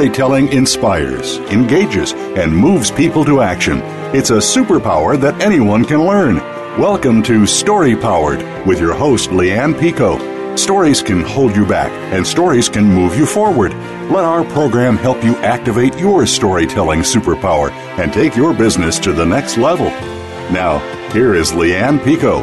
Storytelling inspires, engages, and moves people to action. It's a superpower that anyone can learn. Welcome to Story Powered with your host, Leanne Pico. Stories can hold you back, and stories can move you forward. Let our program help you activate your storytelling superpower and take your business to the next level. Now, here is Leanne Pico.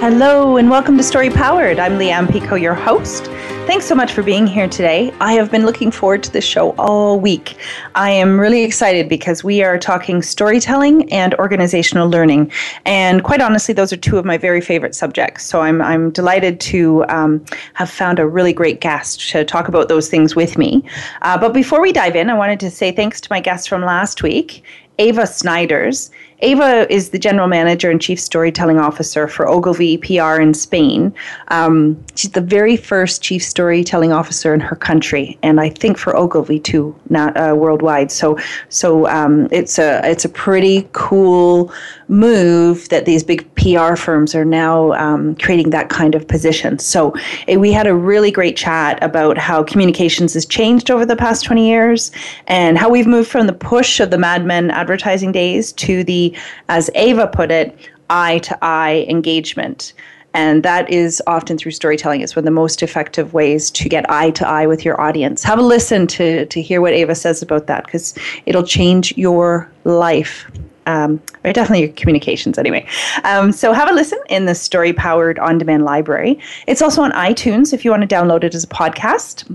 Hello, and welcome to Story Powered. I'm Leanne Pico, your host. Thanks so much for being here today. I have been looking forward to this show all week. I am really excited because we are talking storytelling and organizational learning. And quite honestly, those are two of my very favorite subjects. So I'm delighted to have found a really great guest to talk about those things with me. But before we dive in, I wanted to say thanks to my guest from last week, Eva Snyders. Eva is the General Manager and Chief Storytelling Officer for Ogilvy PR in Spain. She's the very first Chief Storytelling Officer in her country, and I think for Ogilvy too, not worldwide. So it's a pretty cool move that these big PR firms are now creating that kind of position. So we had a really great chat about how communications has changed over the past 20 years, and how we've moved from the push of the Mad Men advertising days to the, as Eva put it, eye-to-eye engagement. And that is often through storytelling. It's one of the most effective ways to get eye-to-eye with your audience. Have a listen to hear what Eva says about that, because it'll change your life. Or definitely your communications anyway. So have a listen in the Story Powered On-Demand Library. It's also on iTunes if you want to download it as a podcast.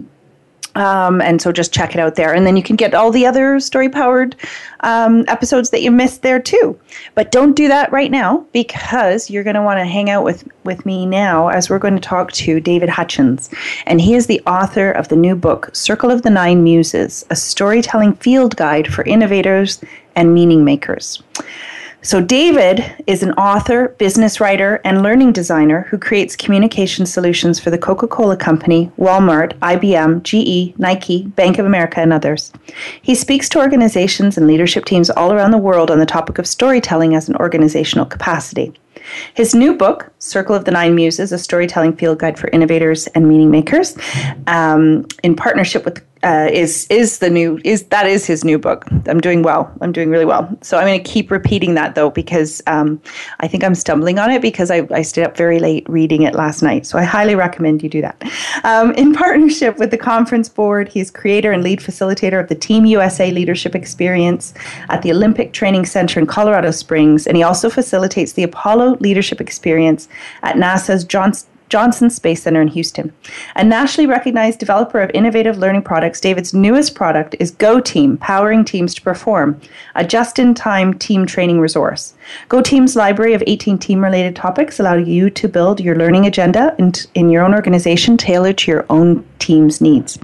And so just check it out there. And then you can get all the other story-powered episodes that you missed there too. But don't do that right now, because you're going to want to hang out with me now as we're going to talk to David Hutchens. And he is the author of the new book, Circle of the Nine Muses, a storytelling field guide for innovators and meaning makers. So David is an author, business writer, and learning designer who creates communication solutions for the Coca-Cola Company, Walmart, IBM, GE, Nike, Bank of America, and others. He speaks to organizations and leadership teams all around the world on the topic of storytelling as an organizational capacity. His new book, Circle of the Nine Muses, a storytelling field guide for innovators and meaning makers, in partnership with is his new book. I'm doing really well. So I'm going to keep repeating that though, because I think I'm stumbling on it because I stayed up very late reading it last night. So I highly recommend you do that. In partnership with the Conference Board, he's creator and lead facilitator of the Team USA Leadership Experience at the Olympic Training Center in Colorado Springs, and he also facilitates the Apollo Leadership Experience at NASA's Johnson Space Center in Houston. A nationally recognized developer of innovative learning products, David's newest product is Go Team, Powering Teams to Perform, a just-in-time team training resource. Go Team's library of 18 team-related topics allow you to build your learning agenda in your own organization, tailored to your own team's needs.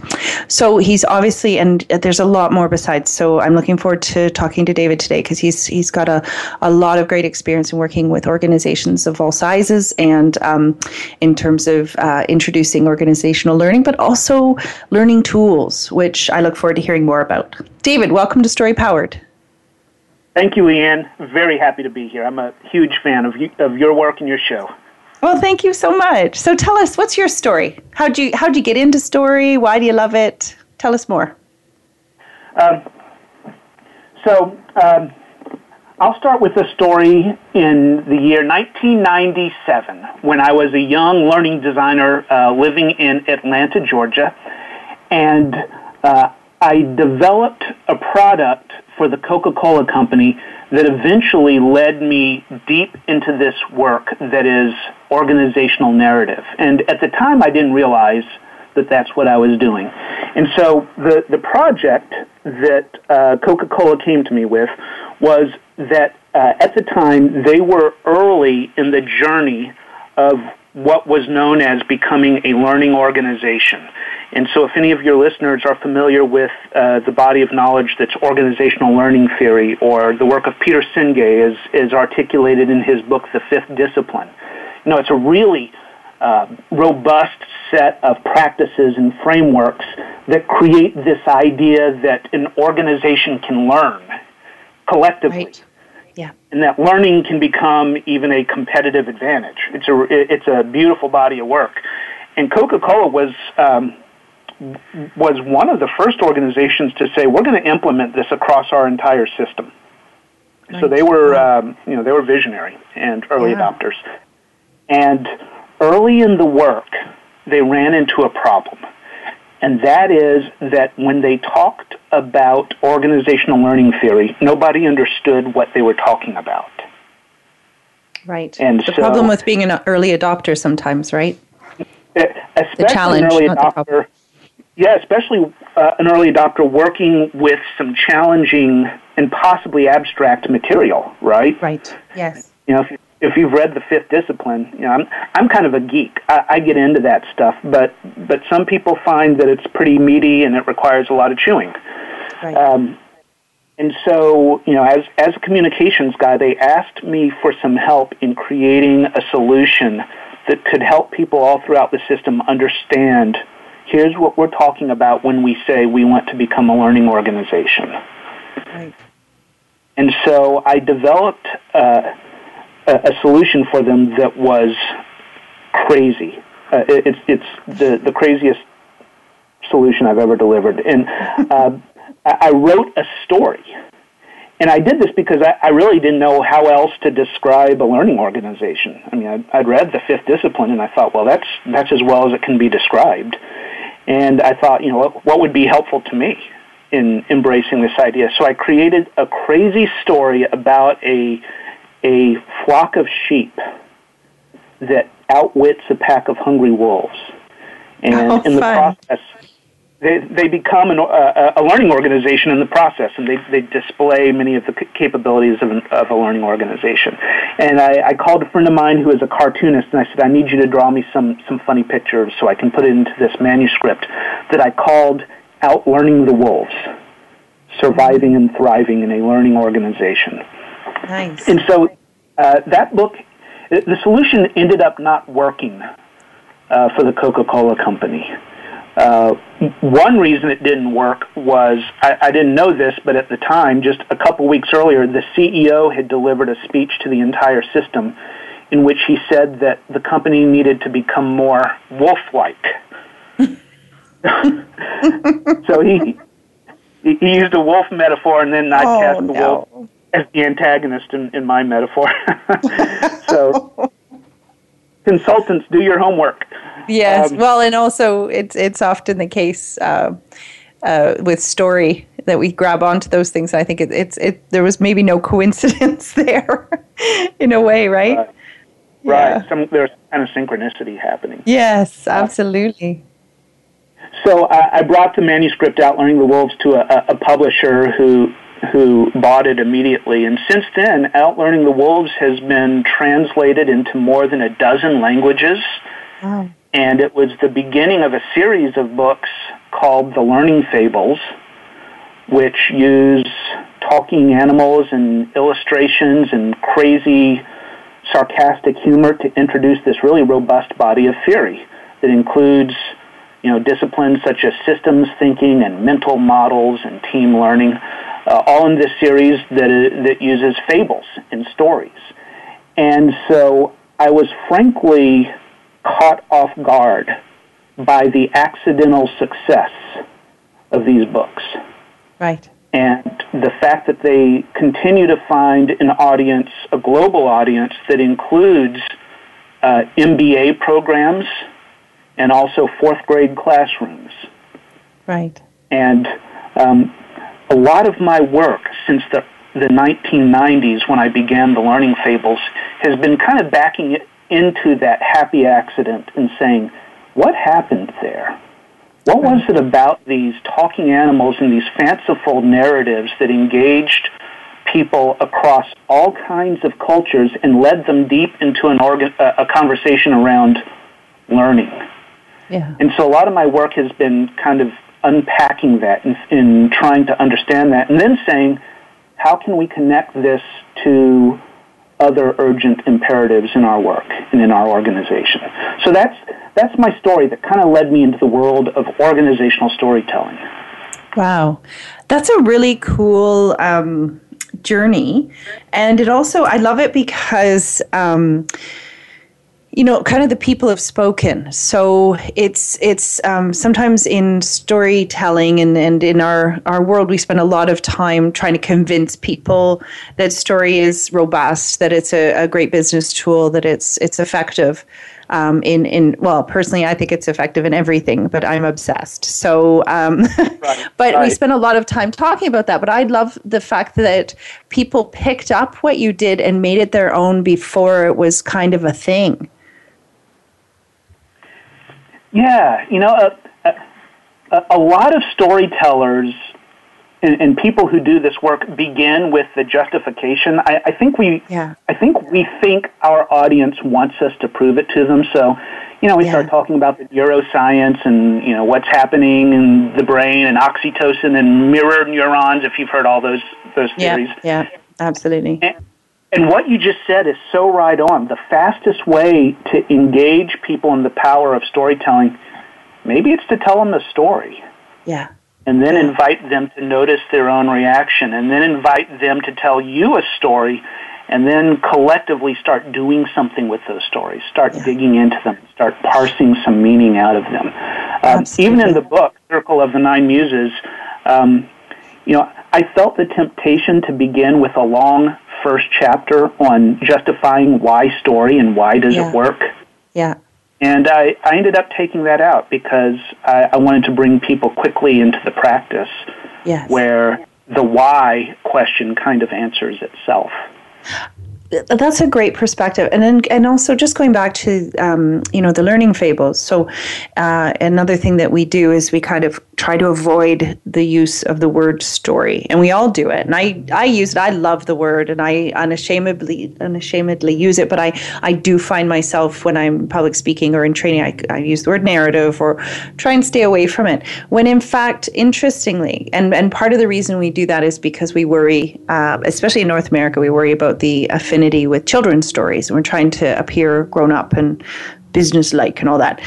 So he's obviously, and there's a lot more besides, so I'm looking forward to talking to David today, because he's got a lot of great experience in working with organizations of all sizes and in terms of introducing organizational learning, but also learning tools, which I look forward to hearing more about. David, welcome to Story Powered. Thank you, Leanne. Very happy to be here. I'm a huge fan of your work and your show. Well, thank you so much. So tell us, what's your story? How'd you get into story? Why do you love it? Tell us more. I'll start with a story in the year 1997, when I was a young learning designer living in Atlanta, Georgia, and I developed a product for the Coca-Cola Company that eventually led me deep into this work that is organizational narrative. And at the time, I didn't realize that that's what I was doing. And so the project that Coca-Cola came to me with was that at the time, they were early in the journey of what was known as becoming a learning organization. And so if any of your listeners are familiar with the body of knowledge that's organizational learning theory, or the work of Peter Senge as articulated in his book, The Fifth Discipline, you know, it's a really robust set of practices and frameworks that create this idea that an organization can learn collectively. Right. Yeah. And that learning can become even a competitive advantage. It's a beautiful body of work. And Coca-Cola was was one of the first organizations to say, we're going to implement this across our entire system. Nice. So they were, they were visionary and early adopters. And early in the work, they ran into a problem. And that is that when they talked about organizational learning theory, nobody understood what they were talking about. Right. And the problem with being an early adopter sometimes, right? Especially the challenge, an early adopter. Yeah, especially an early adopter working with some challenging and possibly abstract material, right? Right. Yes. You know, if you've read The Fifth Discipline, you know, I'm kind of a geek. I get into that stuff, but some people find that it's pretty meaty and it requires a lot of chewing. Right. And so, you know, as a communications guy, they asked me for some help in creating a solution that could help people all throughout the system understand, here's what we're talking about when we say we want to become a learning organization. Right. And so I developed a solution for them that was crazy. It's the craziest solution I've ever delivered. And I wrote a story. And I did this because I really didn't know how else to describe a learning organization. I mean, I'd read The Fifth Discipline, and I thought, well, that's as well as it can be described. And I thought, you know, what would be helpful to me in embracing this idea? So I created a crazy story about a flock of sheep that outwits a pack of hungry wolves. And in the process, they become a learning organization in the process, and they display many of the capabilities of a learning organization. And I called a friend of mine who is a cartoonist, and I said, I need you to draw me some funny pictures so I can put it into this manuscript that I called Out Learning the Wolves, Surviving and Thriving in a Learning Organization. Nice. And so that book, the solution ended up not working for the Coca-Cola Company. One reason it didn't work was, I didn't know this, but at the time, just a couple weeks earlier, the CEO had delivered a speech to the entire system in which he said that the company needed to become more wolf-like. So he used a wolf metaphor, and then I cast the wolf as the antagonist in my metaphor. So... Consultants, do your homework. Yes, well, and also it's often the case with story that we grab onto those things. I think it's there was maybe no coincidence there, in a way, right? Right. There's kind of synchronicity happening. Yes, absolutely. So I brought the manuscript Out Learning the Wolves to a publisher who bought it immediately. And since then, Out Learning the Wolves has been translated into more than 12 languages. Wow. And it was the beginning of a series of books called The Learning Fables, which use talking animals and illustrations and crazy, sarcastic humor to introduce this really robust body of theory that includes, you know, disciplines such as systems thinking and mental models and team learning, all in this series that uses fables and stories. And so I was frankly caught off guard by the accidental success of these books. Right. And the fact that they continue to find an audience, a global audience, that includes MBA programs and also fourth-grade classrooms. Right. And a lot of my work since the 1990s, when I began the Learning Fables, has been kind of backing into that happy accident and saying, what happened there? What was it about these talking animals and these fanciful narratives that engaged people across all kinds of cultures and led them deep into a conversation around learning? Yeah. And so a lot of my work has been kind of unpacking that in trying to understand that, and then saying, how can we connect this to other urgent imperatives in our work and in our organization? So that's my story that kind of led me into the world of organizational storytelling. Wow. That's a really cool journey. And I love it because you know, kind of the people have spoken. So it's sometimes in storytelling and in our world, we spend a lot of time trying to convince people that story is robust, that it's a great business tool, that it's effective. Well, personally, I think it's effective in everything, but I'm obsessed. So, but we spent a lot of time talking about that. But I love the fact that people picked up what you did and made it their own before it was kind of a thing. Yeah, you know, a lot of storytellers and people who do this work begin with the justification. I think we think our audience wants us to prove it to them. So, you know, we start talking about the neuroscience and, you know, what's happening in the brain and oxytocin and mirror neurons, if you've heard all those theories. Yeah, absolutely. And what you just said is so right on. The fastest way to engage people in the power of storytelling, maybe it's to tell them the story. Yeah. And then invite them to notice their own reaction, and then invite them to tell you a story, and then collectively start doing something with those stories, start digging into them, start parsing some meaning out of them. Even in the book, Circle of the Nine Muses, you know, I felt the temptation to begin with a long first chapter on justifying why story and why does it work. Yeah. And I ended up taking that out because I wanted to bring people quickly into the practice where the why question kind of answers itself. That's a great perspective. And then, and also just going back to, you know, the learning fables. So another thing that we do is we kind of try to avoid the use of the word story. And we all do it. And I use it. I love the word and I unashamedly use it. But I do find myself when I'm public speaking or in training, I use the word narrative or try and stay away from it. When in fact, interestingly, and part of the reason we do that is because we worry, especially in North America, we worry about the affinity with children's stories, and we're trying to appear grown up and business-like and all that.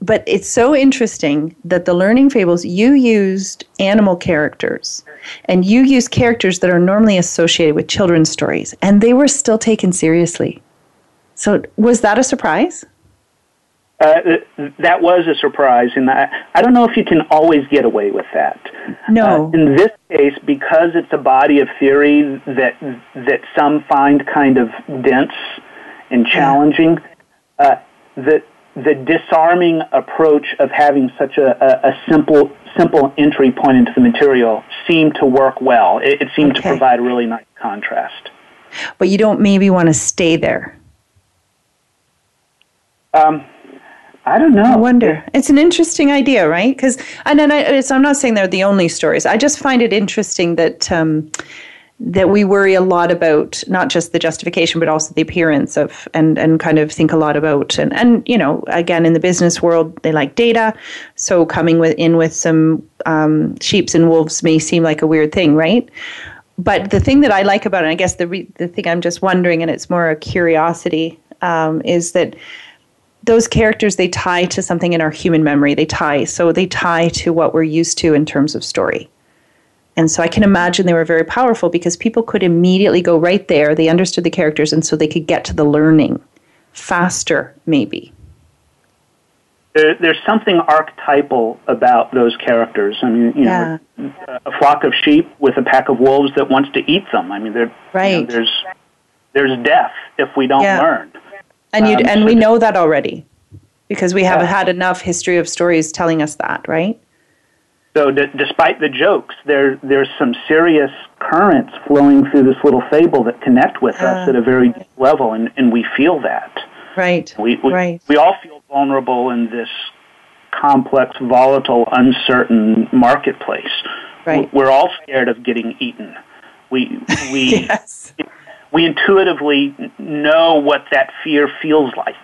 But it's so interesting that the Learning Fables, you used animal characters, and you used characters that are normally associated with children's stories, and they were still taken seriously. So was that a surprise? That was a surprise, and I don't know if you can always get away with that. No. In this case, because it's a body of theory that some find kind of dense and challenging, the disarming approach of having such a simple entry point into the material seemed to work well. It seemed to provide a really nice contrast. But you don't maybe want to stay there. I don't know. I wonder. It's an interesting idea, right? I'm not saying they're the only stories. I just find it interesting that that we worry a lot about not just the justification, but also the appearance of, and kind of think a lot about. And you know, again, in the business world, they like data. So coming with some sheeps and wolves may seem like a weird thing, right? But the thing that I like about it, and I guess the thing I'm just wondering, and it's more a curiosity, is that those characters, they tie to something in our human memory. They tie to what we're used to in terms of story. And so I can imagine they were very powerful because people could immediately go right there. They understood the characters, and so they could get to the learning faster, maybe. There's something archetypal about those characters. I mean, you know, a flock of sheep with a pack of wolves that wants to eat them. I mean, you know, there's death if we don't learn. And we know that already because we have had enough history of stories telling us that, right? So despite the jokes, there's some serious currents flowing through this little fable that connect with us at a very deep level, and we feel that. Right, We all feel vulnerable in this complex, volatile, uncertain marketplace. Right. We're all scared of getting eaten. We yes. We intuitively know what that fear feels like.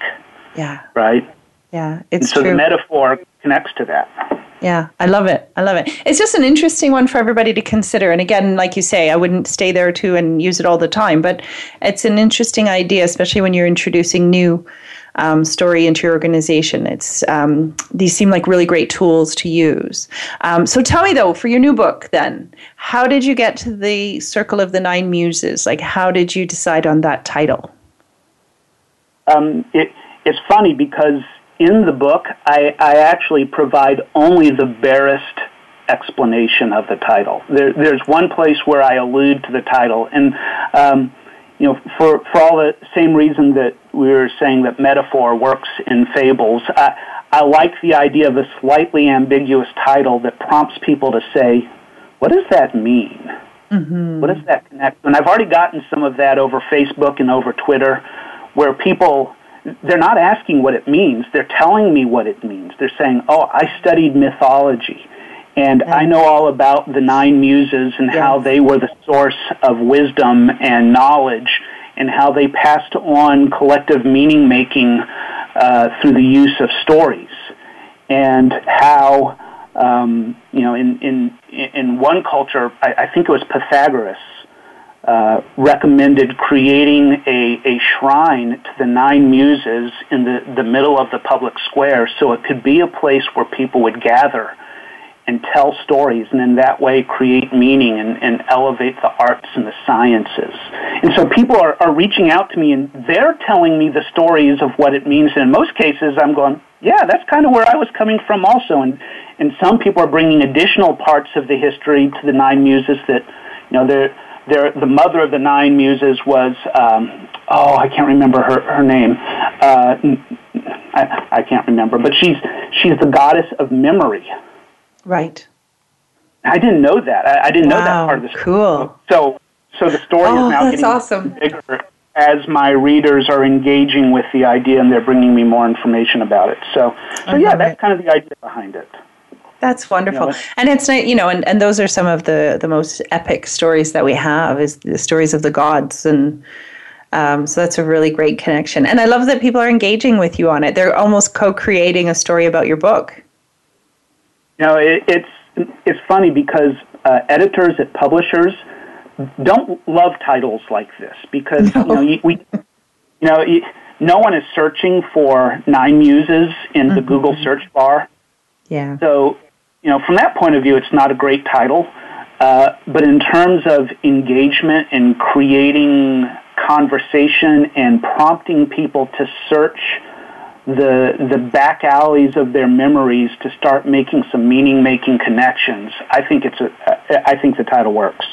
Yeah. Right? Yeah, it's true. So the metaphor connects to that. Yeah, I love it. It's just an interesting one for everybody to consider. And again, like you say, I wouldn't stay there too and use it all the time. But it's an interesting idea, especially when you're introducing new story into your organization. It's these seem like really great tools to use. So tell me though, for your new book then, how did you get to the Circle of the Nine Muses? Like, how did you decide on that title? It's funny because in the book, I actually provide only the barest explanation of the title. There's one place where I allude to the title, and for all the same reason that we were saying that metaphor works in fables, I like the idea of a slightly ambiguous title that prompts people to say, what does that mean? Mm-hmm. What does that connect? And I've already gotten some of that over Facebook and over Twitter, where people, they're not asking what it means. They're telling me what it means. They're saying, oh, I studied mythology, and yes, I know all about the nine muses and yes, how they were the source of wisdom and knowledge and how they passed on collective meaning-making through the use of stories, and how, in one culture, I think it was Pythagoras, recommended creating a shrine to the nine muses in the middle of the public square, so it could be a place where people would gather and tell stories, and in that way create meaning and elevate the arts and the sciences. And so people are reaching out to me, and they're telling me the stories of what it means, and in most cases I'm going, yeah, that's kind of where I was coming from also. And some people are bringing additional parts of the history to the nine muses that, the mother of the nine muses was, I can't remember her name. I can't remember, but she's the goddess of memory. Right. I didn't know that. I didn't know that part of the story. Cool. So the story is now getting bigger as my readers are engaging with the idea, and they're bringing me more information about it. So yeah, that's kind of the idea behind it. That's wonderful. And it's nice, and those are some of the most epic stories that we have, is the stories of the gods, and so that's a really great connection. And I love that people are engaging with you on it. They're almost co-creating a story about your book. It's funny because editors at publishers don't love titles like this because no one is searching for nine muses in the Google search bar. Yeah. So, from that point of view, it's not a great title, but in terms of engagement and creating conversation and prompting people to search the back alleys of their memories to start making some meaning-making connections, I think the title works.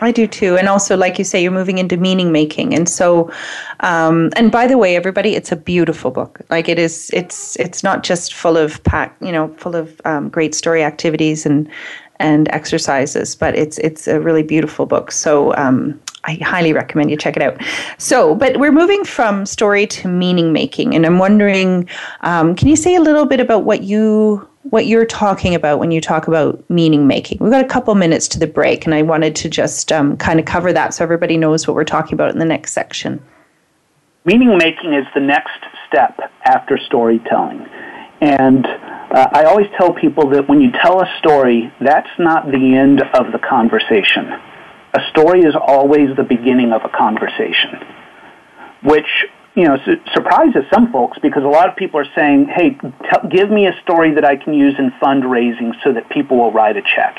I do too. And also, like you say, you're moving into meaning making. And so, and by the way, everybody, it's a beautiful book. Like it is, it's not just full of great story activities and exercises, but it's a really beautiful book. So, I highly recommend you check it out. So, but we're moving from story to meaning making. And I'm wondering, can you say a little bit about what you're talking about when you talk about meaning making? We've got a couple minutes to the break, and I wanted to just kind of cover that so everybody knows what we're talking about in the next section. Meaning making is the next step after storytelling. And I always tell people that when you tell a story, that's not the end of the conversation. A story is always the beginning of a conversation, which surprises some folks, because a lot of people are saying, hey, give me a story that I can use in fundraising so that people will write a check.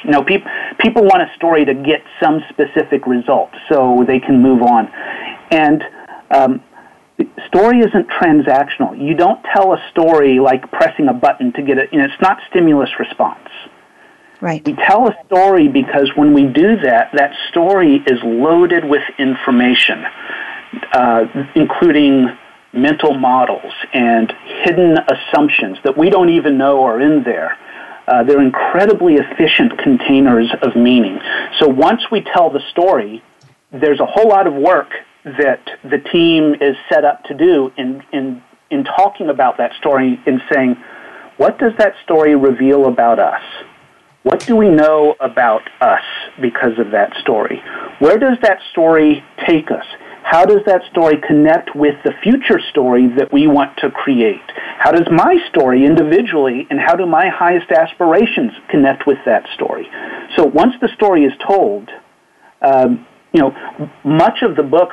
People want a story to get some specific result so they can move on. And story isn't transactional. You don't tell a story like pressing a button to get it. It's not stimulus response. Right. We tell a story because when we do that, that story is loaded with information, including mental models and hidden assumptions that we don't even know are in there. They're incredibly efficient containers of meaning. So once we tell the story, there's a whole lot of work that the team is set up to do in talking about that story and saying, what does that story reveal about us? What do we know about us because of that story? Where does that story take us? How does that story connect with the future story that we want to create? How does my story individually, and how do my highest aspirations connect with that story? So once the story is told, much of the book,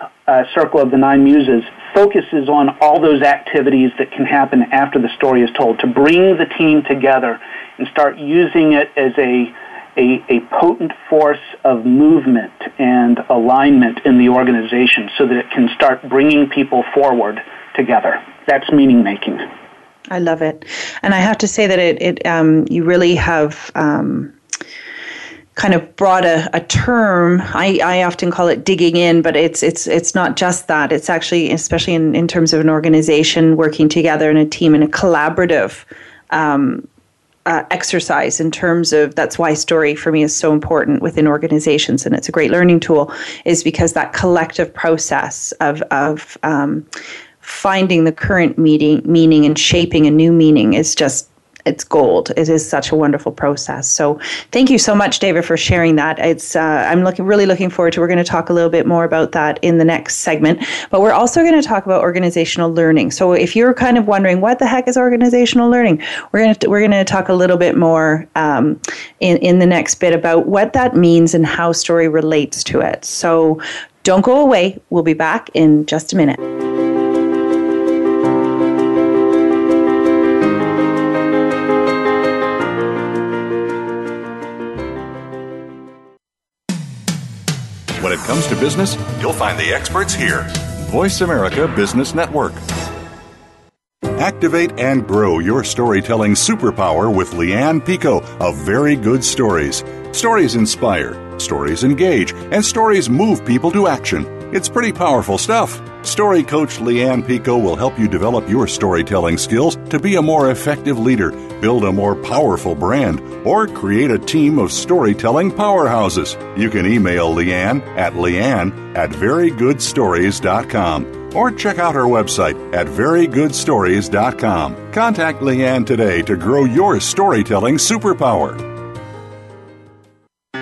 Circle of the Nine Muses, focuses on all those activities that can happen after the story is told to bring the team together and start using it as a a potent force of movement and alignment in the organization so that it can start bringing people forward together. That's meaning making. I love it. And I have to say that you really have kind of brought a term. I often call it digging in, but it's not just that. It's actually, especially in terms of an organization working together in a team in a collaborative exercise, in terms of, that's why story for me is so important within organizations, and it's a great learning tool, is because that collective process of finding the current meaning and shaping a new meaning is just, it's gold. It is such a wonderful process. So thank you so much, David, for sharing that. It's I'm really looking forward to, we're going to talk a little bit more about that in the next segment, but we're also going to talk about organizational learning. So if you're kind of wondering what the heck is organizational learning, we're going to talk a little bit more in the next bit about what that means and how story relates to it. So don't go away. We'll be back in just a minute. When it comes to business, you'll find the experts here. Voice America Business Network. Activate and grow your storytelling superpower with Leanne Pico of Very Good Stories. Stories inspire, stories engage, and stories move people to action. It's pretty powerful stuff. Story coach Leanne Pico will help you develop your storytelling skills to be a more effective leader, build a more powerful brand, or create a team of storytelling powerhouses. You can email Leanne at verygoodstories.com or check out her website at verygoodstories.com. Contact Leanne today to grow your storytelling superpower.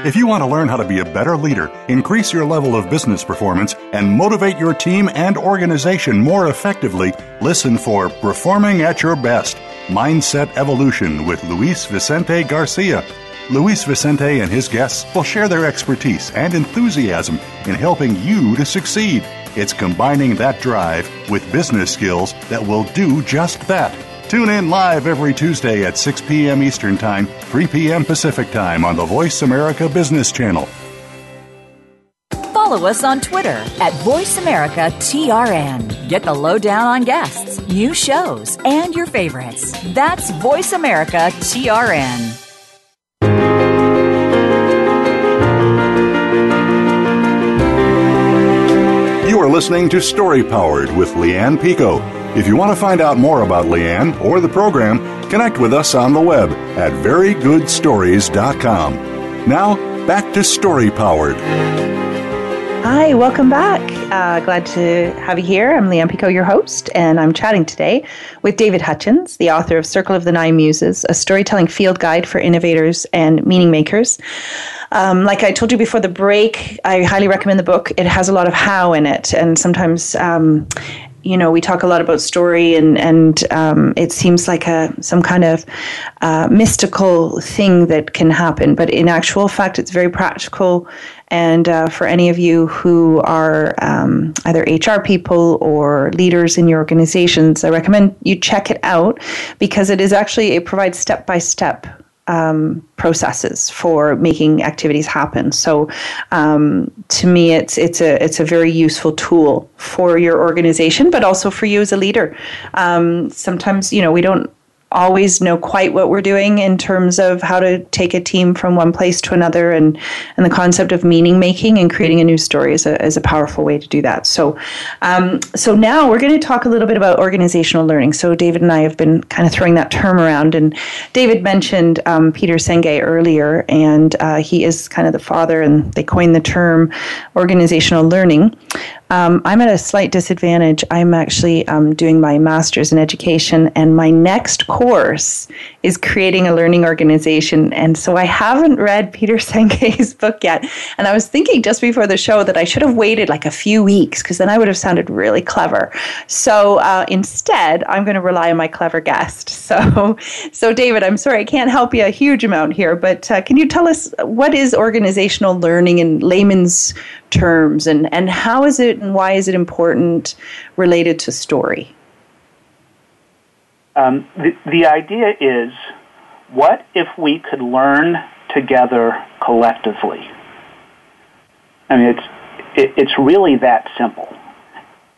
If you want to learn how to be a better leader, increase your level of business performance, and motivate your team and organization more effectively, listen for Performing at Your Best: Mindset Evolution with Luis Vicente Garcia. Luis Vicente and his guests will share their expertise and enthusiasm in helping you to succeed. It's combining that drive with business skills that will do just that. Tune in live every Tuesday at 6 p.m. Eastern Time, 3 p.m. Pacific Time on the Voice America Business Channel. Follow us on Twitter at VoiceAmericaTRN. Get the lowdown on guests, new shows, and your favorites. That's VoiceAmericaTRN. You are listening to Story Powered with Leanne Pico. If you want to find out more about Leanne or the program, connect with us on the web at verygoodstories.com. Now, back to Story Powered. Hi, welcome back. Glad to have you here. I'm Leanne Pico, your host, and I'm chatting today with David Hutchens, the author of Circle of the Nine Muses, a storytelling field guide for innovators and meaning makers. Like I told you before the break, I highly recommend the book. It has a lot of how in it, and sometimes we talk a lot about story and it seems like some kind of mystical thing that can happen. But in actual fact, it's very practical. And for any of you who are either HR people or leaders in your organizations, I recommend you check it out, because it provides step-by-step processes for making activities happen. So to me, it's a very useful tool for your organization, but also for you as a leader. Sometimes, we don't always know quite what we're doing in terms of how to take a team from one place to another, and the concept of meaning making and creating a new story is a powerful way to do that. So so now we're going to talk a little bit about organizational learning. So David and I have been kind of throwing that term around, and David mentioned Peter Senge earlier, and he is kind of the father, and they coined the term organizational learning. I'm at a slight disadvantage. I'm actually doing my master's in education, and my next course is creating a learning organization. And so I haven't read Peter Senge's book yet. And I was thinking just before the show that I should have waited like a few weeks, because then I would have sounded really clever. So instead, I'm going to rely on my clever guest. So David, I'm sorry, I can't help you a huge amount here, but can you tell us what is organizational learning in layman's terms, and how is it and why is it important related to story? The idea is, what if we could learn together collectively. I mean, it's really that simple,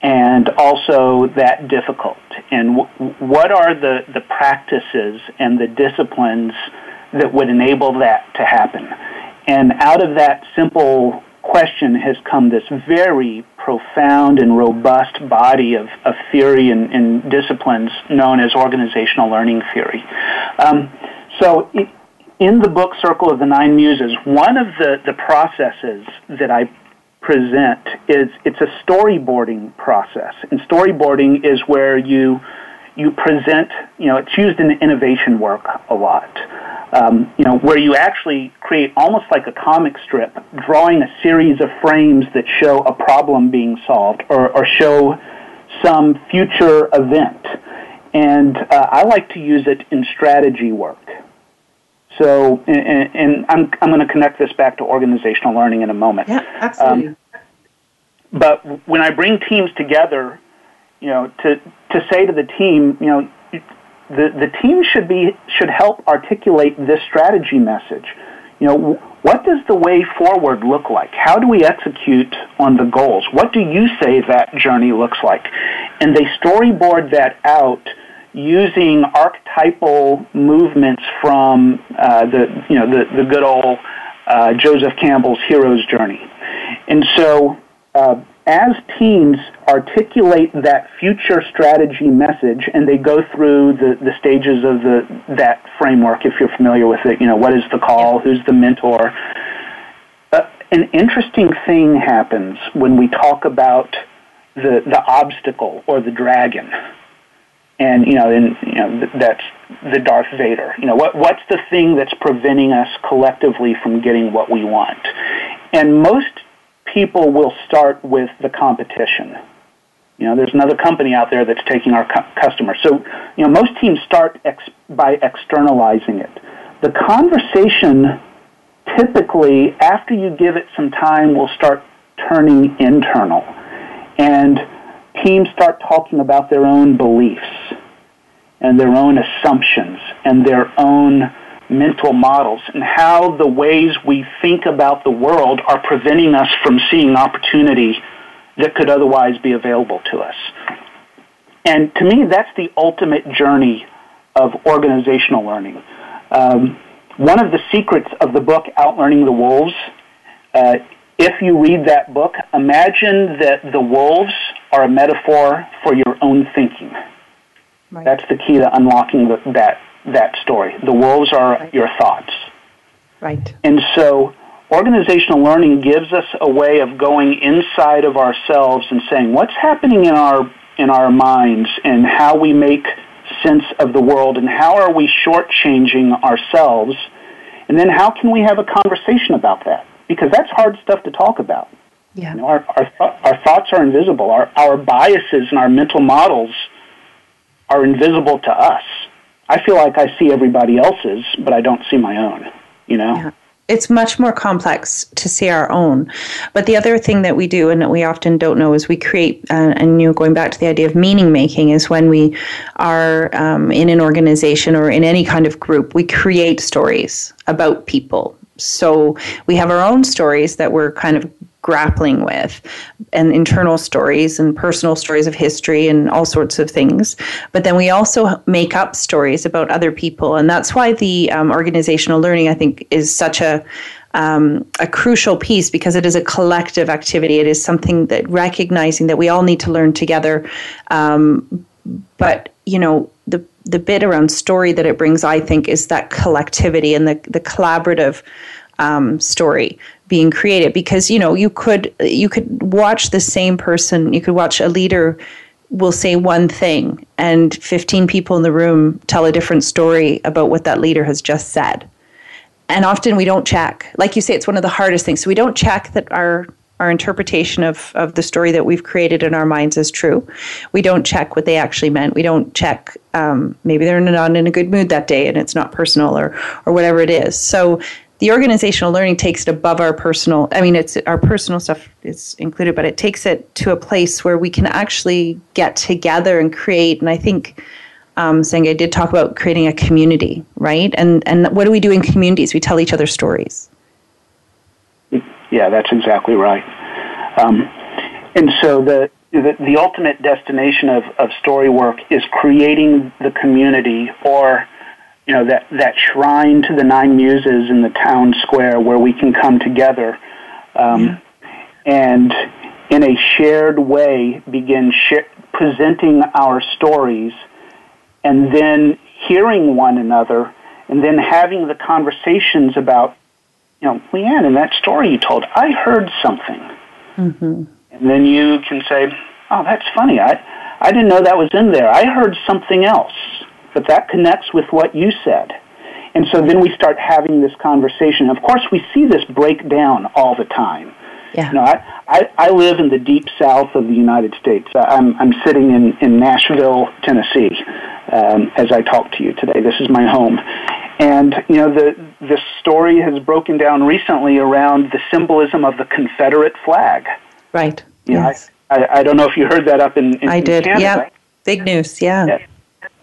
and also that difficult. And what are the practices and the disciplines that would enable that to happen? And out of that simple question has come this very profound and robust body of theory and disciplines known as organizational learning theory. In the book Circle of the Nine Muses, one of the processes that I present is it's a storyboarding process. And storyboarding is where you present, it's used in innovation work a lot, where you actually create almost like a comic strip, drawing a series of frames that show a problem being solved or show some future event. And I like to use it in strategy work. So, and I'm going to connect this back to organizational learning in a moment. Yeah, absolutely. But when I bring teams together, to say to the team, the team should help articulate this strategy message. What does the way forward look like? How do we execute on the goals? What do you say that journey looks like? And they storyboard that out using archetypal movements from the good old Joseph Campbell's hero's journey. And so as teams articulate that future strategy message, and they go through the stages of that framework, if you're familiar with it, what is the call, who's the mentor, an interesting thing happens when we talk about the obstacle or the dragon. And, that's the Darth Vader. What's the thing that's preventing us collectively from getting what we want? And most people will start with the competition. There's another company out there that's taking our customers. So, most teams start by externalizing it. The conversation, typically, after you give it some time, will start turning internal. And teams start talking about their own beliefs and their own assumptions and their own mental models and how the ways we think about the world are preventing us from seeing opportunity that could otherwise be available to us. And to me, that's the ultimate journey of organizational learning. One of the secrets of the book, Out Learning the Wolves, if you read that book, imagine that the wolves are a metaphor for your own thinking. Right. That's the key to unlocking that story. The wolves are your thoughts. Right. And so organizational learning gives us a way of going inside of ourselves and saying, what's happening in our minds and how we make sense of the world and how are we shortchanging ourselves? And then how can we have a conversation about that? Because that's hard stuff to talk about. Yeah. Our thoughts are invisible. Our biases and our mental models are invisible to us. I feel like I see everybody else's, but I don't see my own, Yeah. It's much more complex to see our own. But the other thing that we do and that we often don't know is we create, going back to the idea of meaning making, is when we are in an organization or in any kind of group, we create stories about people. So we have our own stories that we're kind of grappling with, and internal stories and personal stories of history and all sorts of things. But then we also make up stories about other people. And that's why the organizational learning, I think, is such a crucial piece, because it is a collective activity. It is something that recognizing that we all need to learn together. But, the bit around story that it brings, I think, is that collectivity and the collaborative story being created. Because, you could watch the same person, you could watch a leader will say one thing and 15 people in the room tell a different story about what that leader has just said. And often we don't check. Like you say, it's one of the hardest things. So we don't check that our interpretation of the story that we've created in our minds is true. We don't check what they actually meant. We don't check, maybe they're not in a good mood that day and it's not personal or whatever it is. So the organizational learning takes it above our personal. I mean, it's our personal stuff is included, but it takes it to a place where we can actually get together and create. And I think Senge did talk about creating a community, right? And what do we do in communities? We tell each other stories. Yeah, that's exactly right. And so the ultimate destination of story work is creating the community, or you know, that shrine to the Nine Muses in the town square where we can come together and in a shared way begin presenting our stories, and then hearing one another, and then having the conversations about, you know, Leanne, in that story you told, I heard something. Mm-hmm. And then you can say, oh, that's funny. I didn't know that was in there. I heard something else, but that connects with what you said. And so then we start having this conversation. Of course, we see this break down all the time. Yeah. You know, I live in the deep south of the United States. I'm sitting in Nashville, Tennessee, as I talk to you today. This is my home. And, you know, the story has broken down recently around the symbolism of the Confederate flag. Right. You yes. know, I don't know if you heard that up in I did. Canada. Yeah. Big news. Yeah.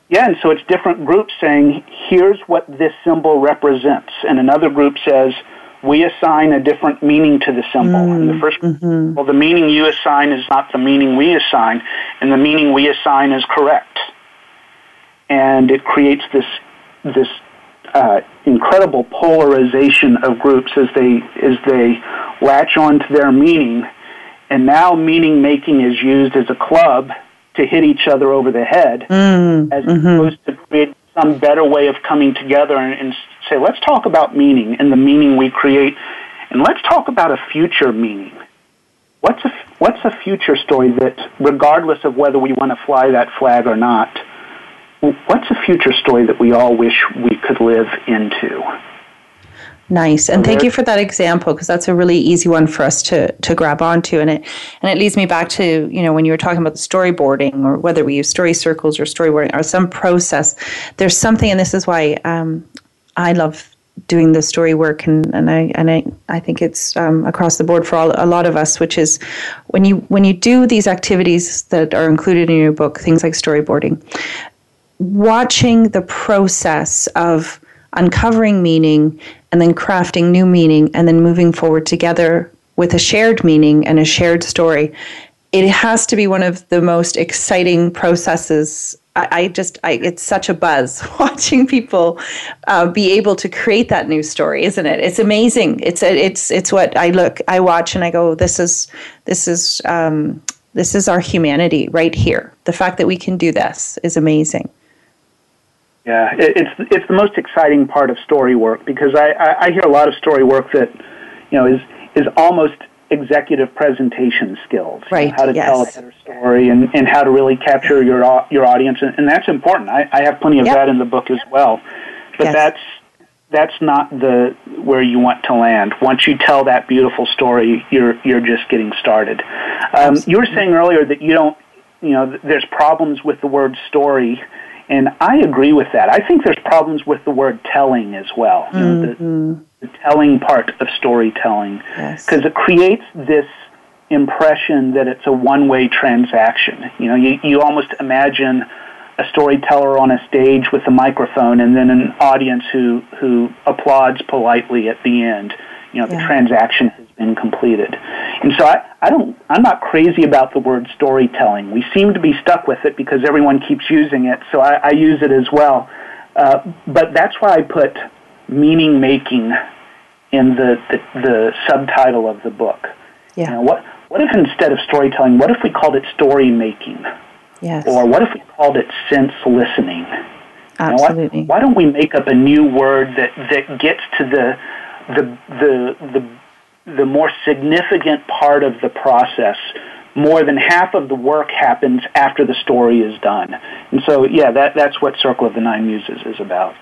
Yeah, and so it's different groups saying, here's what this symbol represents. And another group says, we assign a different meaning to the symbol. And the first group, well, the meaning you assign is not the meaning we assign, and the meaning we assign is correct. And it creates this incredible polarization of groups as they latch on to their meaning. And now meaning making is used as a club to hit each other over the head, as opposed to create some better way of coming together and say, let's talk about meaning and the meaning we create, and let's talk about a future meaning. What's a future story that, regardless of whether we want to fly that flag or not, what's a future story that we all wish we could live into? Nice. And thank you for that example, because that's a really easy one for us to grab onto. And it leads me back to, you know, when you were talking about the storyboarding, or whether we use story circles or storyboarding or some process, there's something, and this is why I love doing the story work, and I think it's across the board for a lot of us, which is when you do these activities that are included in your book, things like storyboarding, watching the process of uncovering meaning and then crafting new meaning and then moving forward together with a shared meaning and a shared story. It has to be one of the most exciting processes. It's such a buzz watching people be able to create that new story, isn't it? It's amazing. It's what I watch and I go, this is our humanity right here. The fact that we can do this is amazing. Yeah, it's the most exciting part of story work, because I hear a lot of story work that, you know, is almost executive presentation skills, right? You know, how to tell a better story and how to really capture your audience, and that's important. I have plenty of that in the book as well, but that's not where you want to land. Once you tell that beautiful story, you're just getting started. You were saying earlier that there's problems with the word story. And I agree with that. I think there's problems with the word telling as well, the telling part of storytelling, because it creates this impression that it's a one-way transaction. You know, you almost imagine a storyteller on a stage with a microphone and then an audience who applauds politely at the end. You know, the transaction has been completed. And so I'm not crazy about the word storytelling. We seem to be stuck with it because everyone keeps using it, so I use it as well. But that's why I put meaning making in the subtitle of the book. Yeah. You know, what if instead of storytelling, what if we called it story making? Yes. Or what if we called it sense listening? Absolutely. You know, why don't we make up a new word that gets to the more significant part of the process? More than half of the work happens after the story is done. And so, that's what Circle of the Nine Muses is about.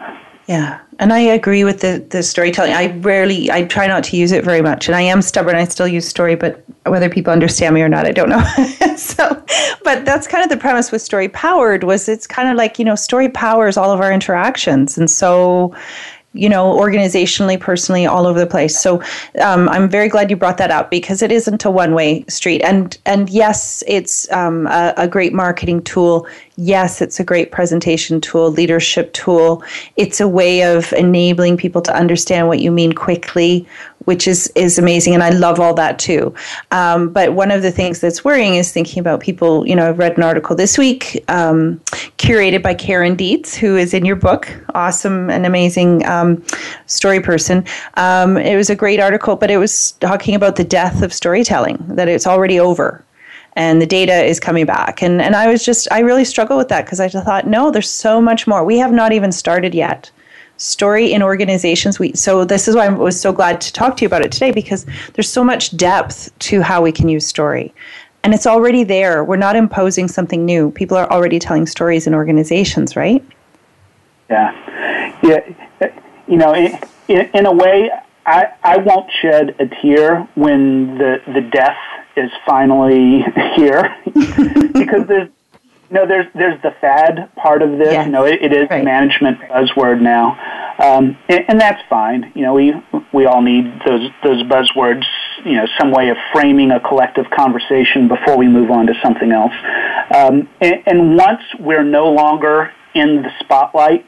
Yeah, and I agree with the storytelling. I try not to use it very much, and I am stubborn. I still use story, but whether people understand me or not, I don't know. But that's kind of the premise with Story Powered, was it's kind of like, you know, story powers all of our interactions. And so you know, organizationally, personally, all over the place. So I'm very glad you brought that up, because it isn't a one-way street. And yes, it's a great marketing tool. Yes, it's a great presentation tool, leadership tool. It's a way of enabling people to understand what you mean quickly, which is amazing. And I love all that too. But one of the things that's worrying is thinking about people. You know, I've read an article this week curated by Karen Dietz, who is in your book. Awesome and amazing story person. It was a great article, but it was talking about the death of storytelling, that it's already over. And the data is coming back. And I was just, I really struggle with that, because I thought, no, there's so much more. We have not even started yet. Story in organizations. So this is why I was so glad to talk to you about it today, because there's so much depth to how we can use story. And it's already there. We're not imposing something new. People are already telling stories in organizations, right? Yeah. You know, in a way, I won't shed a tear when the death is finally here, because there's the fad part of this. Yeah. You know, it is right. Management buzzword now, and that's fine. You know, we all need those buzzwords. You know, some way of framing a collective conversation before we move on to something else. And once we're no longer in the spotlight,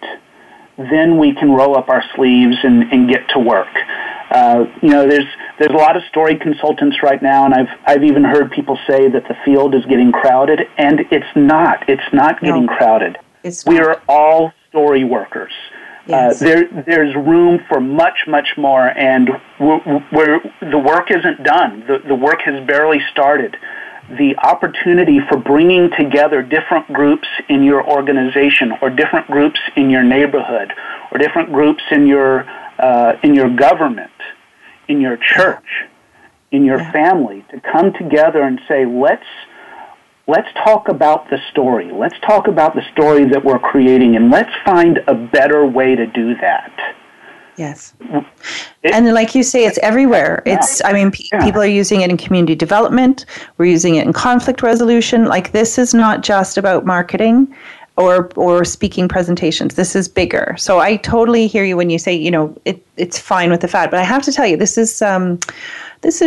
then we can roll up our sleeves and get to work. You know, there's a lot of story consultants right now, and I've even heard people say that the field is getting crowded, and it's not. It's not getting crowded. We are all story workers. Yes. There's room for much more, and we're the work isn't done. The work has barely started. The opportunity for bringing together different groups in your organization, or different groups in your neighborhood, or different groups in your government, in your church, in your family, to come together and say, let's talk about the story. Let's talk about the story that we're creating, and let's find a better way to do that. Yes. And like you say, it's everywhere. It's, I mean, people are using it in community development. We're using it in conflict resolution. Like, this is not just about marketing or speaking presentations. This is bigger. So I totally hear you when you say, you know, it's fine with the fad. But I have to tell you, this is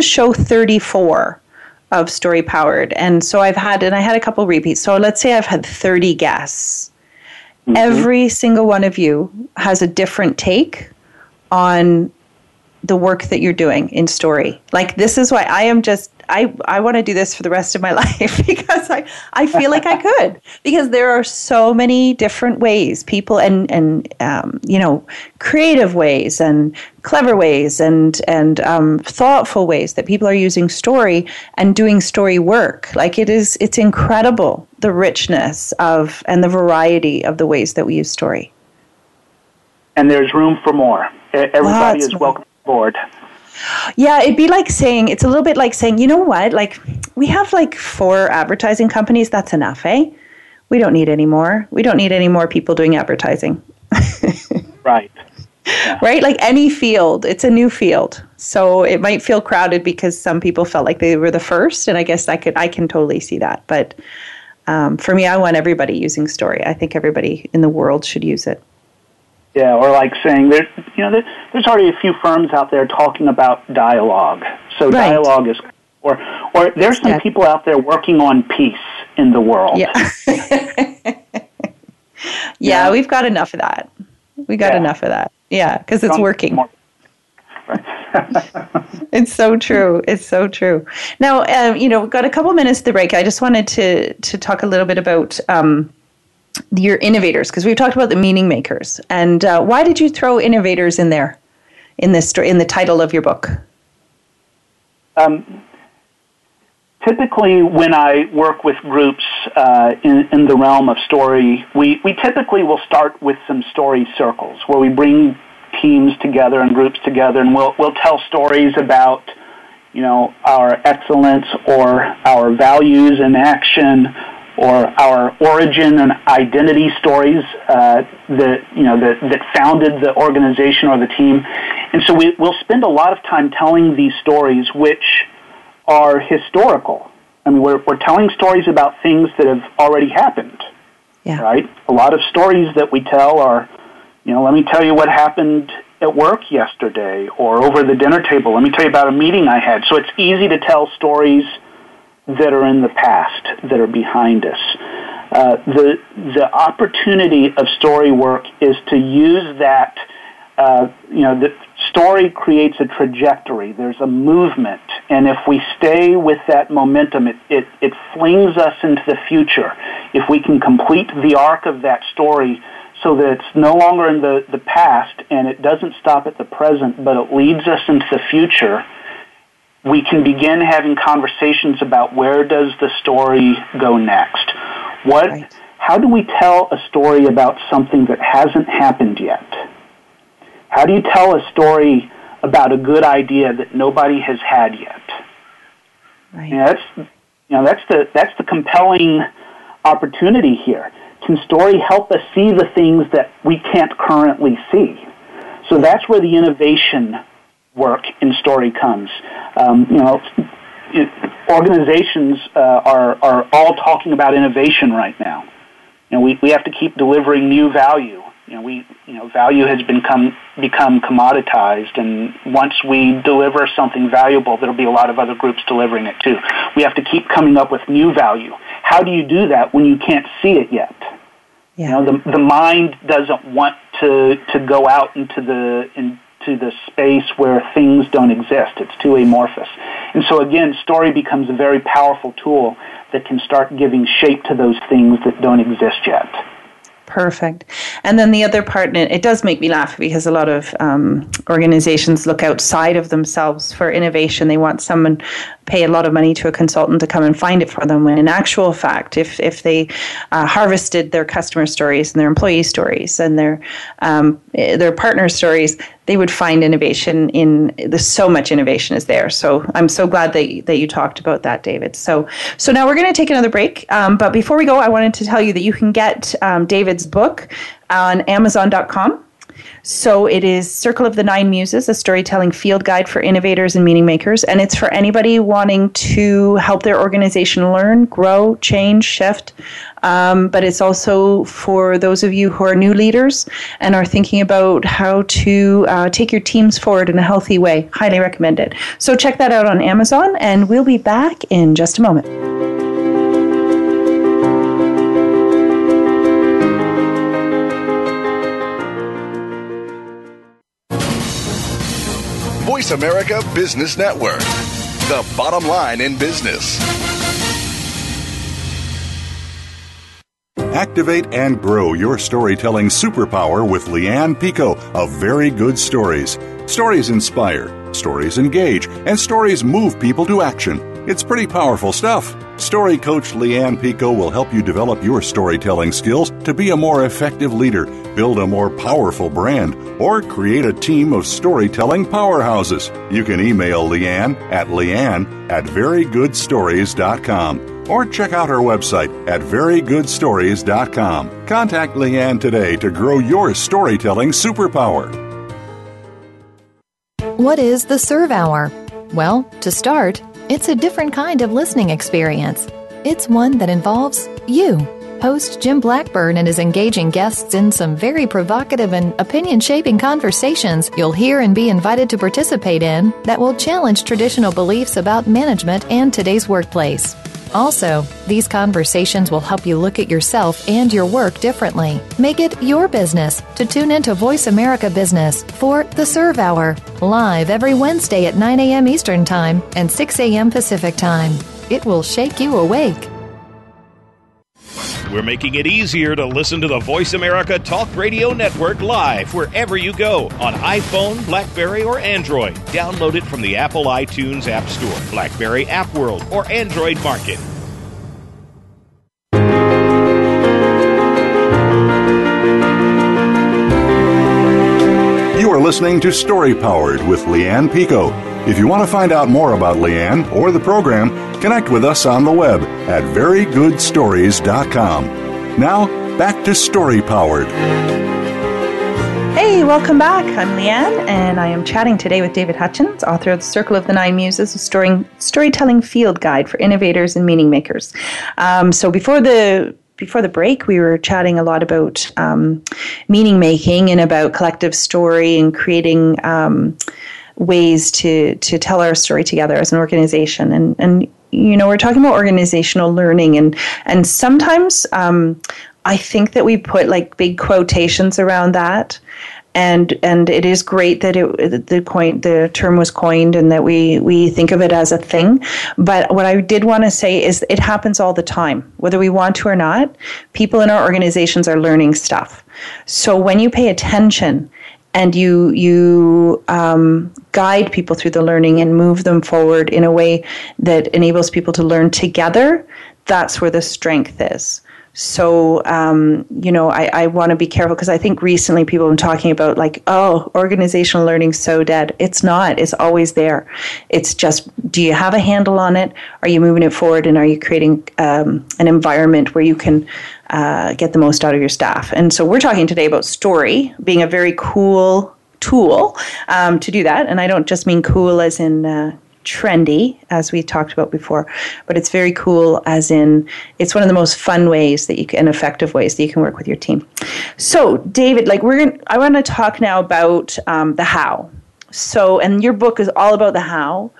show 34 of Story Powered. And so I had a couple repeats. So let's say I've had 30 guests. Mm-hmm. Every single one of you has a different take on the work that you're doing in story. Like, this is why I am just, I want to do this for the rest of my life, because I feel like I could, because there are so many different ways people and you know, creative ways and clever ways and thoughtful ways that people are using story and doing story work. Like, it's incredible, the richness of, and the variety of the ways that we use story. And there's room for more. Everybody is welcome aboard. Yeah, it'd be like saying, it's a little bit like saying, you know what, like, we have like 4 advertising companies, that's enough, eh? We don't need any more. We don't need any more people doing advertising. Right. Yeah. Right? Like, any field, it's a new field. So it might feel crowded because some people felt like they were the first, and I guess I can totally see that. But for me, I want everybody using story. I think everybody in the world should use it. Yeah, or like saying there's already a few firms out there talking about dialogue. So right. Dialogue is, or there's some people out there working on peace in the world. Yeah, yeah. We've got enough of that. Yeah, because it's working. It's so true. It's so true. Now, you know, we've got a couple minutes to the break. I just wanted to talk a little bit about. Your innovators, because we've talked about the meaning makers, and why did you throw innovators in there, in the title of your book? Typically, when I work with groups in the realm of story, we typically will start with some story circles where we bring teams together and groups together, and we'll tell stories about, you know, our excellence or our values in action, or our origin and identity stories that founded the organization or the team. And so we'll spend a lot of time telling these stories, which are historical. I mean, we're telling stories about things that have already happened, right? A lot of stories that we tell are, you know, let me tell you what happened at work yesterday or over the dinner table. Let me tell you about a meeting I had. So it's easy to tell stories that are in the past, that are behind us. The opportunity of story work is to use that, the story creates a trajectory. There's a movement. And if we stay with that momentum, it flings us into the future. If we can complete the arc of that story so that it's no longer in the past and it doesn't stop at the present, but it leads us into the future, we can begin having conversations about where does the story go next. Right. How do we tell a story about something that hasn't happened yet? How do you tell a story about a good idea that nobody has had yet? Right. That's the compelling opportunity here. Can story help us see the things that we can't currently see? So that's where the innovation work in story comes. Organizations are all talking about innovation right now. We have to keep delivering new value. Value has become commoditized, and once we deliver something valuable, there'll be a lot of other groups delivering it too. We have to keep coming up with new value. How do you do that when you can't see it yet? Yeah. The mind doesn't want to go out into the space where things don't exist. It's too amorphous. And so again, story becomes a very powerful tool that can start giving shape to those things that don't exist yet. Perfect. And then the other part, and it does make me laugh because a lot of organizations look outside of themselves for innovation. They want someone, pay a lot of money to a consultant to come and find it for them. When in actual fact, if they harvested their customer stories and their employee stories and their partner stories, they would find innovation there's so much innovation is there. So I'm so glad that you talked about that, David. So now we're going to take another break. But before we go, I wanted to tell you that you can get David's book on Amazon.com. So it is Circle of the Nine Muses, a storytelling field guide for innovators and meaning makers. And it's for anybody wanting to help their organization learn, grow, change, shift. But it's also for those of you who are new leaders and are thinking about how to take your teams forward in a healthy way. Highly recommend it. So check that out on Amazon, and we'll be back in just a moment. Voice America Business Network, the bottom line in business. Activate and grow your storytelling superpower with Leanne Pico of Very Good Stories. Stories inspire, stories engage, and stories move people to action. It's pretty powerful stuff. Story coach Leanne Pico will help you develop your storytelling skills to be a more effective leader, build a more powerful brand, or create a team of storytelling powerhouses. You can email Leanne at verygoodstories.com. Or check out her website at verygoodstories.com. Contact Leanne today to grow your storytelling superpower. What is the Serve Hour? Well, to start, it's a different kind of listening experience. It's one that involves you. Host Jim Blackburn and his engaging guests in some very provocative and opinion-shaping conversations you'll hear and be invited to participate in that will challenge traditional beliefs about management and today's workplace. Also, these conversations will help you look at yourself and your work differently. Make it your business to tune into Voice America Business for The Serve Hour, live every Wednesday at 9 a.m. Eastern Time and 6 a.m. Pacific Time. It will shake you awake. We're making it easier to listen to the Voice America Talk Radio Network live wherever you go on iPhone, BlackBerry, or Android. Download it from the Apple iTunes App Store, BlackBerry App World, or Android Market. You are listening to Story Powered with Leanne Pico. If you want to find out more about Leanne or the program, connect with us on the web at verygoodstories.com. Now, back to Story Powered. Hey, welcome back. I'm Leanne, and I am chatting today with David Hutchens, author of The Circle of the Nine Muses, a storytelling field guide for innovators and meaning makers. So before the before the break, we were chatting a lot about meaning making and about collective story and creating ways to tell our story together as an organization. And you know, we're talking about organizational learning, and sometimes I think that we put like big quotations around that. And it is great that the term was coined and that we think of it as a thing. But what I did want to say is it happens all the time. Whether we want to or not, people in our organizations are learning stuff. So when you pay attention and you guide people through the learning and move them forward in a way that enables people to learn together, that's where the strength is. So, you know, I want to be careful because I think recently people have been talking about like, oh, organizational learning's so dead. It's not. It's always there. It's just, do you have a handle on it? Are you moving it forward? And are you creating an environment where you can get the most out of your staff? And so we're talking today about story being a very cool tool to do that. And I don't just mean cool as in trendy, as we talked about before, but it's very cool as in it's one of the most fun ways that you can, and effective ways that you can work with your team. So David, like I want to talk now about the how. So, and your book is all about the how.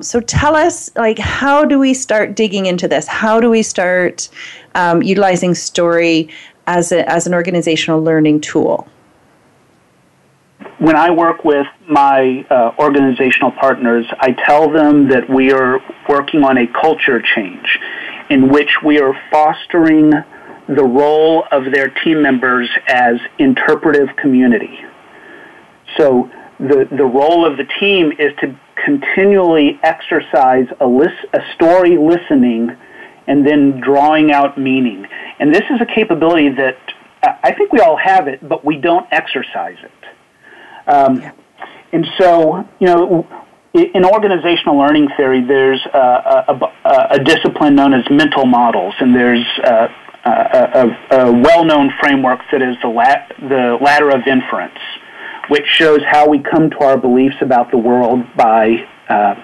So tell us, like, how do we start digging into this? How do we start utilizing story as an organizational learning tool? When I work with my organizational partners, I tell them that we are working on a culture change in which we are fostering the role of their team members as interpretive community. So the role of the team is to continually exercise a story listening and then drawing out meaning. And this is a capability that I think we all have it, but we don't exercise it. And so, you know, in organizational learning theory, there's a discipline known as mental models, and there's a well-known framework that is the ladder of inference, which shows how we come to our beliefs about the world by,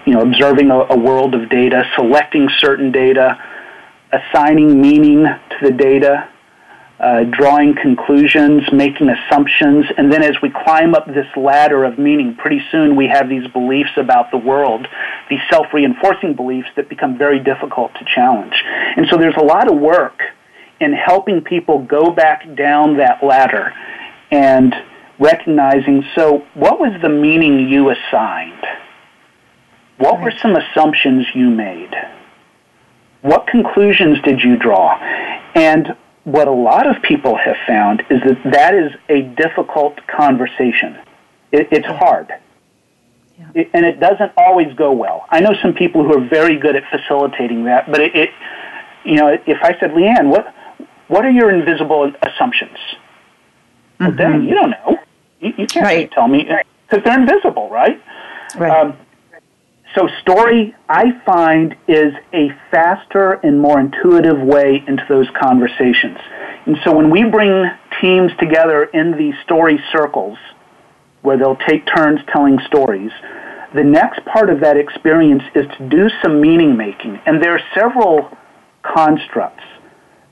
you know, observing a world of data, selecting certain data, assigning meaning to the data, drawing conclusions, making assumptions, and then as we climb up this ladder of meaning, pretty soon we have these beliefs about the world, these self-reinforcing beliefs that become very difficult to challenge. And so there's a lot of work in helping people go back down that ladder and recognizing, so what was the meaning you assigned? What were some assumptions you made? What conclusions did you draw? And what a lot of people have found is that is a difficult conversation. It's hard. Yeah. And it doesn't always go well. I know some people who are very good at facilitating that, but you know, if I said, Leanne, what are your invisible assumptions? Mm-hmm. Well, dang, you don't know. You can't just tell me, because they're invisible, right? Right. So story, I find, is a faster and more intuitive way into those conversations. And so when we bring teams together in these story circles, where they'll take turns telling stories, the next part of that experience is to do some meaning making. And there are several constructs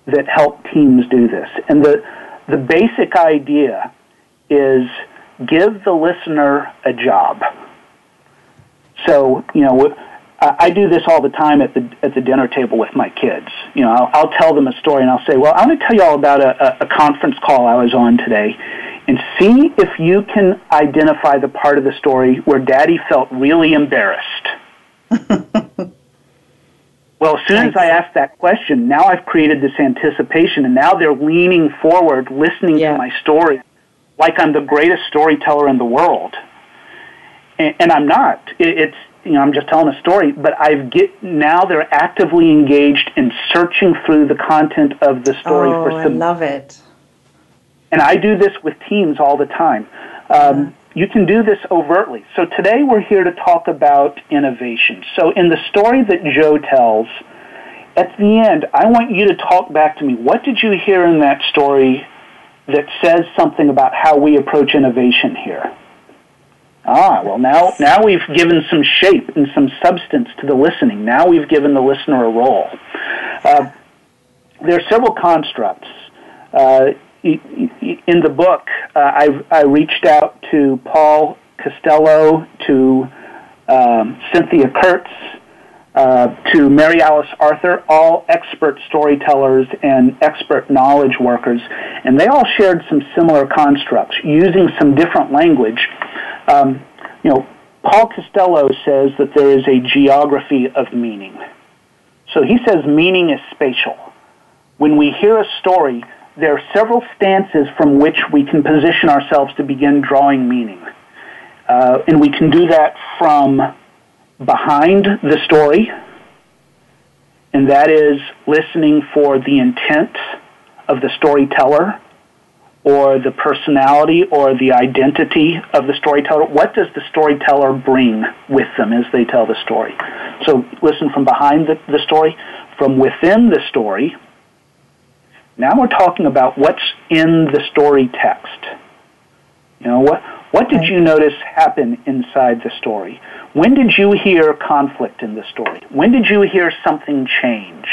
that help teams do this. And the basic idea is give the listener a job. So, you know, I do this all the time at the dinner table with my kids. You know, I'll tell them a story and I'll say, well, I want to tell you all about a conference call I was on today, and see if you can identify the part of the story where Daddy felt really embarrassed. Well, as soon as I ask that question, now I've created this anticipation, and now they're leaning forward, listening to my story like I'm the greatest storyteller in the world. And I'm not. It's, you know, I'm just telling a story, but now they're actively engaged in searching through the content of the story. Oh, I love it. And I do this with teams all the time. You can do this overtly. So today we're here to talk about innovation. So in the story that Joe tells, at the end, I want you to talk back to me. What did you hear in that story that says something about how we approach innovation here? Ah, well, now we've given some shape and some substance to the listening. Now we've given the listener a role. there are several constructs. In the book, I reached out to Paul Costello, to Cynthia Kurtz, to Mary Alice Arthur, all expert storytellers and expert knowledge workers, and they all shared some similar constructs using some different language. Paul Costello says that there is a geography of meaning. So he says meaning is spatial. When we hear a story, there are several stances from which we can position ourselves to begin drawing meaning. And we can do that from behind the story, and that is listening for the intent of the storyteller or the personality or the identity of the storyteller. What does the storyteller bring with them as they tell the story? So listen from behind the story, from within the story. Now we're talking about what's in the story text. What did you notice happen inside the story? When did you hear conflict in the story? When did you hear something change?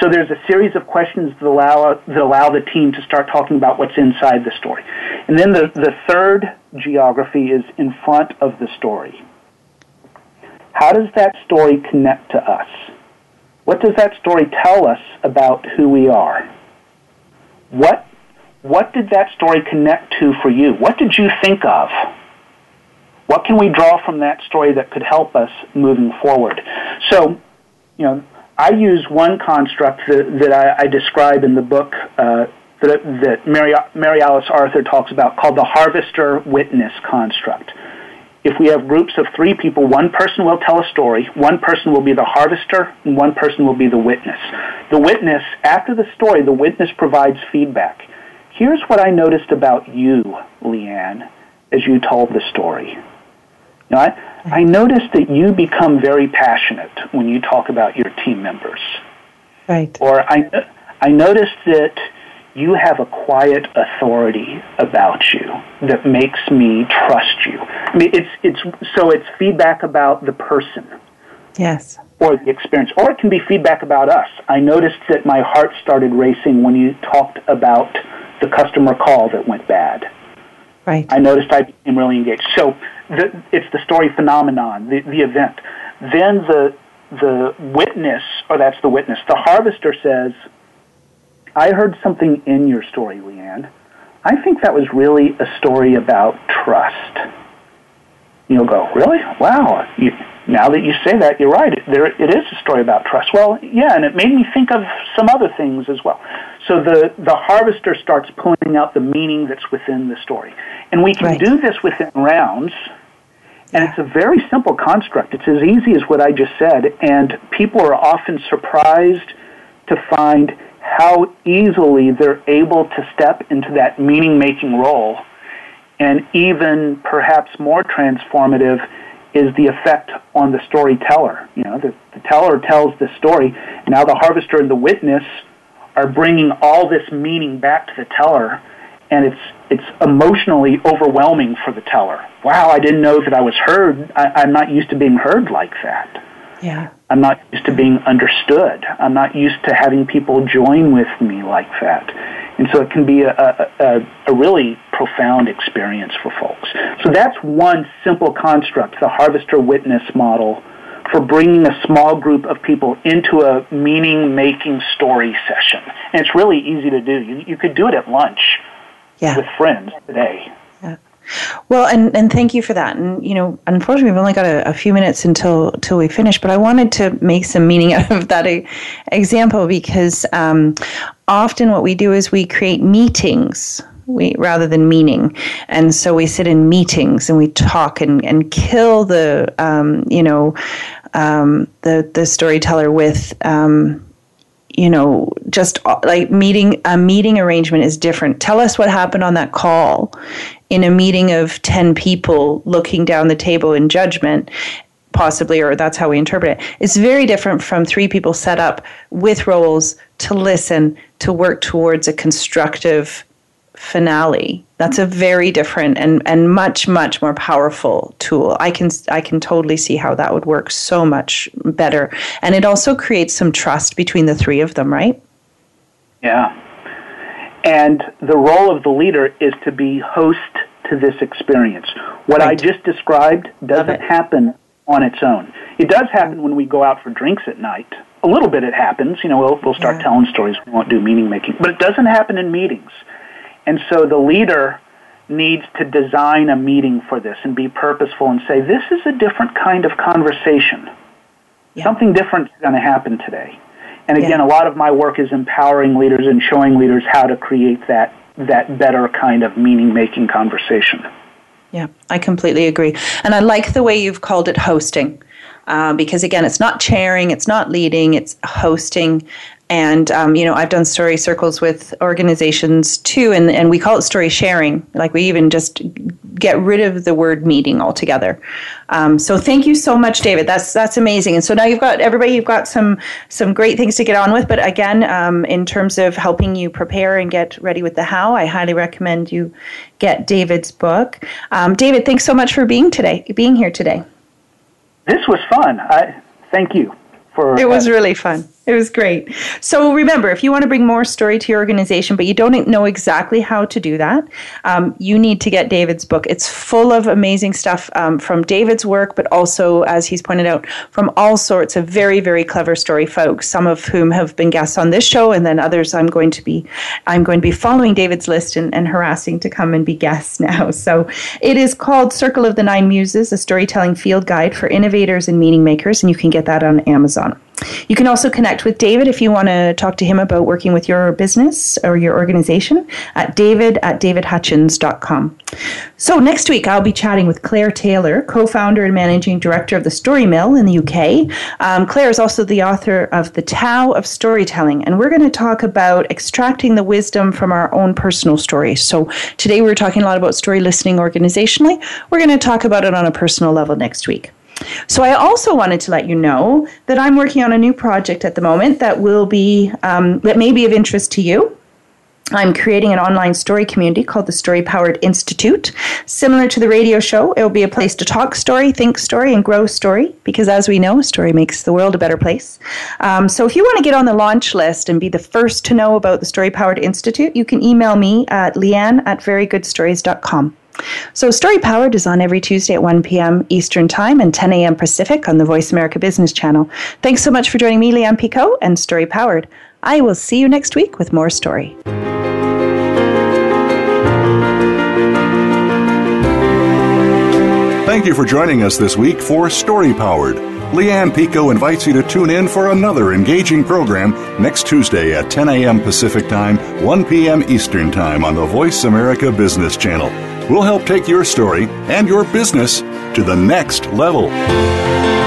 So there's a series of questions that allow the team to start talking about what's inside the story. And then the third geography is in front of the story. How does that story connect to us? What does that story tell us about who we are? What did that story connect to for you? What did you think of? What can we draw from that story that could help us moving forward? So, I use one construct that I describe in the book that Mary Alice Arthur talks about, called the harvester-witness construct. If we have groups of three people, one person will tell a story, one person will be the harvester, and one person will be the witness. The witness, after the story, the witness provides feedback. Here's what I noticed about you, Leanne, as you told the story. I noticed that you become very passionate when you talk about your team members. Right. Or I noticed that you have a quiet authority about you that makes me trust you. I mean, it's feedback about the person. Yes. Or the experience. Or it can be feedback about us. I noticed that my heart started racing when you talked about the customer call that went bad. Right. I noticed I became really engaged. So it's the story phenomenon, the event. Then the witness, or that's the witness, the harvester says, I heard something in your story, Leanne. I think that was really a story about trust. You'll go, really? Wow. Now that you say that, you're right. It is a story about trust. Well, yeah, and it made me think of some other things as well. So the harvester starts pulling out the meaning that's within the story. And we can do this within rounds, and it's a very simple construct. It's as easy as what I just said, and people are often surprised to find how easily they're able to step into that meaning-making role, and even perhaps more transformative is the effect on the storyteller. The teller tells the story. Now the harvester and the witness are bringing all this meaning back to the teller, and it's emotionally overwhelming for the teller. Wow, I didn't know that I was heard. I'm not used to being heard like that. Yeah. I'm not used to being understood. I'm not used to having people join with me like that. And so it can be a really profound experience for folks. So that's one simple construct, the harvester-witness model, for bringing a small group of people into a meaning-making story session. And it's really easy to do. You could do it at lunch with friends today. Yeah. Well, and thank you for that. And, unfortunately, we've only got a few minutes until we finish, but I wanted to make some meaning out of that example because often what we do is we create meetings rather than meaning. And so we sit in meetings and we talk and kill the storyteller with just like a meeting arrangement is different. Tell us what happened on that call in a meeting of 10 people looking down the table in judgment, possibly, or that's how we interpret it. It's very different from three people set up with roles to listen, to work towards a constructive finale. That's a very different and much, much more powerful tool. I can totally see how that would work so much better. And it also creates some trust between the three of them, right? Yeah. And the role of the leader is to be host to this experience. What right. I just described doesn't happen on its own. It does happen when we go out for drinks at night. A little bit it happens. You know, we'll start telling stories. We won't do meaning making. But it doesn't happen in meetings. And so the leader needs to design a meeting for this and be purposeful and say, this is a different kind of conversation. Yeah. Something different is going to happen today. And again, a lot of my work is empowering leaders and showing leaders how to create that better kind of meaning-making conversation. Yeah, I completely agree. And I like the way you've called it hosting, because again, it's not chairing, it's not leading, it's hosting. And, you know, I've done story circles with organizations too, and we call it story sharing. Like we even just get rid of the word meeting altogether. So thank you so much, David. That's amazing. And so now you've got everybody, you've got some great things to get on with. But again, in terms of helping you prepare and get ready with the how, I highly recommend you get David's book. David, thanks so much for being here today. This was fun. Thank you. It was really fun. It was great. So remember, if you want to bring more story to your organization, but you don't know exactly how to do that, you need to get David's book. It's full of amazing stuff from David's work, but also, as he's pointed out, from all sorts of very, very clever story folks, some of whom have been guests on this show, and then others I'm going to be following David's list and harassing to come and be guests now. So it is called Circle of the Nine Muses, a storytelling field guide for innovators and meaning makers, and you can get that on Amazon. You can also connect with David if you want to talk to him about working with your business or your organization at david@davidhutchens.com. So next week, I'll be chatting with Claire Taylor, co-founder and managing director of the Story Mill in the UK. Claire is also the author of The Tao of Storytelling, and we're going to talk about extracting the wisdom from our own personal stories. So today we're talking a lot about story listening organizationally. We're going to talk about it on a personal level next week. So I also wanted to let you know that I'm working on a new project at the moment that will be that may be of interest to you. I'm creating an online story community called the Story Powered Institute. Similar to the radio show, it will be a place to talk story, think story, and grow story, because as we know, story makes the world a better place. So if you want to get on the launch list and be the first to know about the Story Powered Institute, you can email me at leanne@verygoodstories.com. So Story Powered is on every Tuesday at 1 p.m. Eastern Time and 10 a.m. Pacific on the Voice America Business Channel. Thanks so much for joining me, Leanne Pico, and Story Powered. I will see you next week with more story. Thank you for joining us this week for Story Powered. Leanne Pico invites you to tune in for another engaging program next Tuesday at 10 a.m. Pacific Time, 1 p.m. Eastern Time on the Voice America Business Channel. We'll help take your story and your business to the next level.